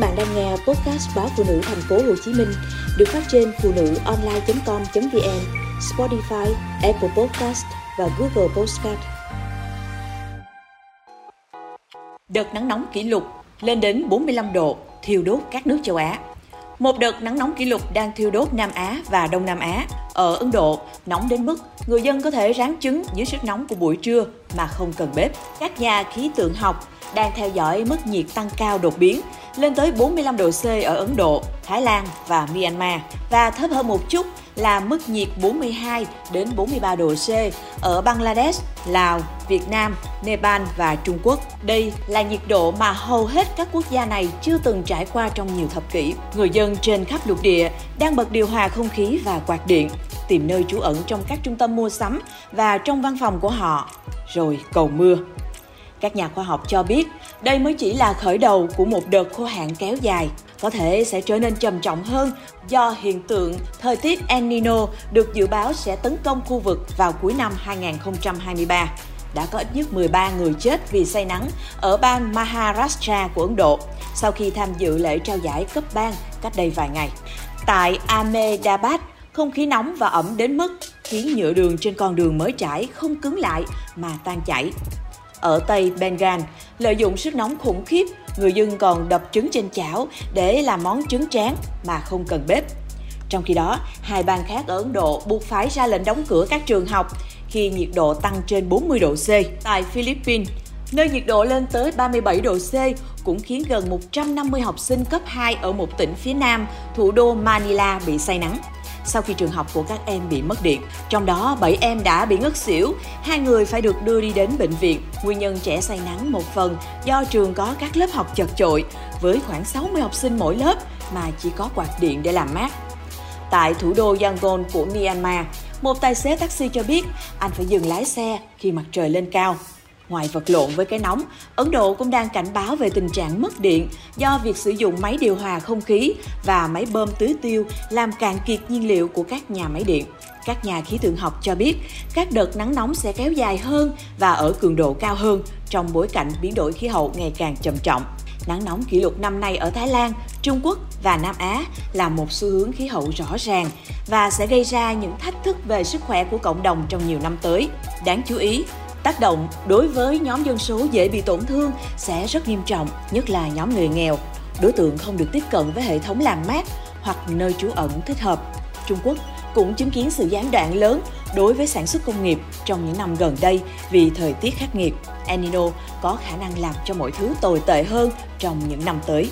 bạn đang nghe podcast báo phụ nữ thành phố Hồ Chí Minh được phát trên phụ nữ online.com.vn, Spotify, Apple Podcast và Google Podcast. Đợt nắng nóng kỷ lục lên đến 45 độ thiêu đốt các nước châu Á. Một đợt nắng nóng kỷ lục đang thiêu đốt Nam Á và Đông Nam Á. Ở Ấn Độ, nóng đến mức người dân có thể rán trứng dưới sức nóng của buổi trưa mà không cần bếp. Các nhà khí tượng học đang theo dõi mức nhiệt tăng cao đột biến lên tới 45 độ C ở Ấn Độ, Thái Lan và Myanmar, và thấp hơn một chút là mức nhiệt 42 đến 43 độ C ở Bangladesh, Lào, Việt Nam, Nepal và Trung Quốc. Đây là nhiệt độ mà hầu hết các quốc gia này chưa từng trải qua trong nhiều thập kỷ. Người dân trên khắp lục địa đang bật điều hòa không khí và quạt điện, tìm nơi trú ẩn trong các trung tâm mua sắm và trong văn phòng của họ, rồi cầu mưa. Các nhà khoa học cho biết đây mới chỉ là khởi đầu của một đợt khô hạn kéo dài, có thể sẽ trở nên trầm trọng hơn do hiện tượng thời tiết El Niño được dự báo sẽ tấn công khu vực vào cuối năm 2023. Đã có ít nhất 13 người chết vì say nắng ở bang Maharashtra của Ấn Độ sau khi tham dự lễ trao giải cấp bang cách đây vài ngày. Tại Ahmedabad, không khí nóng và ẩm đến mức khiến nhựa đường trên con đường mới trải không cứng lại mà tan chảy. Ở Tây Bengal, lợi dụng sức nóng khủng khiếp, người dân còn đập trứng trên chảo để làm món trứng tráng mà không cần bếp. Trong khi đó, hai bang khác ở Ấn Độ buộc phải ra lệnh đóng cửa các trường học khi nhiệt độ tăng trên 40 độ C. Tại Philippines, nơi nhiệt độ lên tới 37 độ C cũng khiến gần 150 học sinh cấp 2 ở một tỉnh phía nam, thủ đô Manila bị say nắng sau khi trường học của các em bị mất điện. Trong đó, 7 em đã bị ngất xỉu, 2 người phải được đưa đi đến bệnh viện. Nguyên nhân trẻ say nắng một phần do trường có các lớp học chật chội, với khoảng 60 học sinh mỗi lớp mà chỉ có quạt điện để làm mát. Tại thủ đô Yangon của Myanmar, một tài xế taxi cho biết anh phải dừng lái xe khi mặt trời lên cao. Ngoài vật lộn với cái nóng, Ấn Độ cũng đang cảnh báo về tình trạng mất điện do việc sử dụng máy điều hòa không khí và máy bơm tưới tiêu làm cạn kiệt nhiên liệu của các nhà máy điện. Các nhà khí tượng học cho biết các đợt nắng nóng sẽ kéo dài hơn và ở cường độ cao hơn trong bối cảnh biến đổi khí hậu ngày càng trầm trọng. Nắng nóng kỷ lục năm nay ở Thái Lan, Trung Quốc và Nam Á là một xu hướng khí hậu rõ ràng và sẽ gây ra những thách thức về sức khỏe của cộng đồng trong nhiều năm tới. Đáng chú ý, tác động đối với nhóm dân số dễ bị tổn thương sẽ rất nghiêm trọng, nhất là nhóm người nghèo, đối tượng không được tiếp cận với hệ thống làm mát hoặc nơi trú ẩn thích hợp. Trung Quốc cũng chứng kiến sự gián đoạn lớn đối với sản xuất công nghiệp trong những năm gần đây vì thời tiết khắc nghiệt. El Niño có khả năng làm cho mọi thứ tồi tệ hơn trong những năm tới.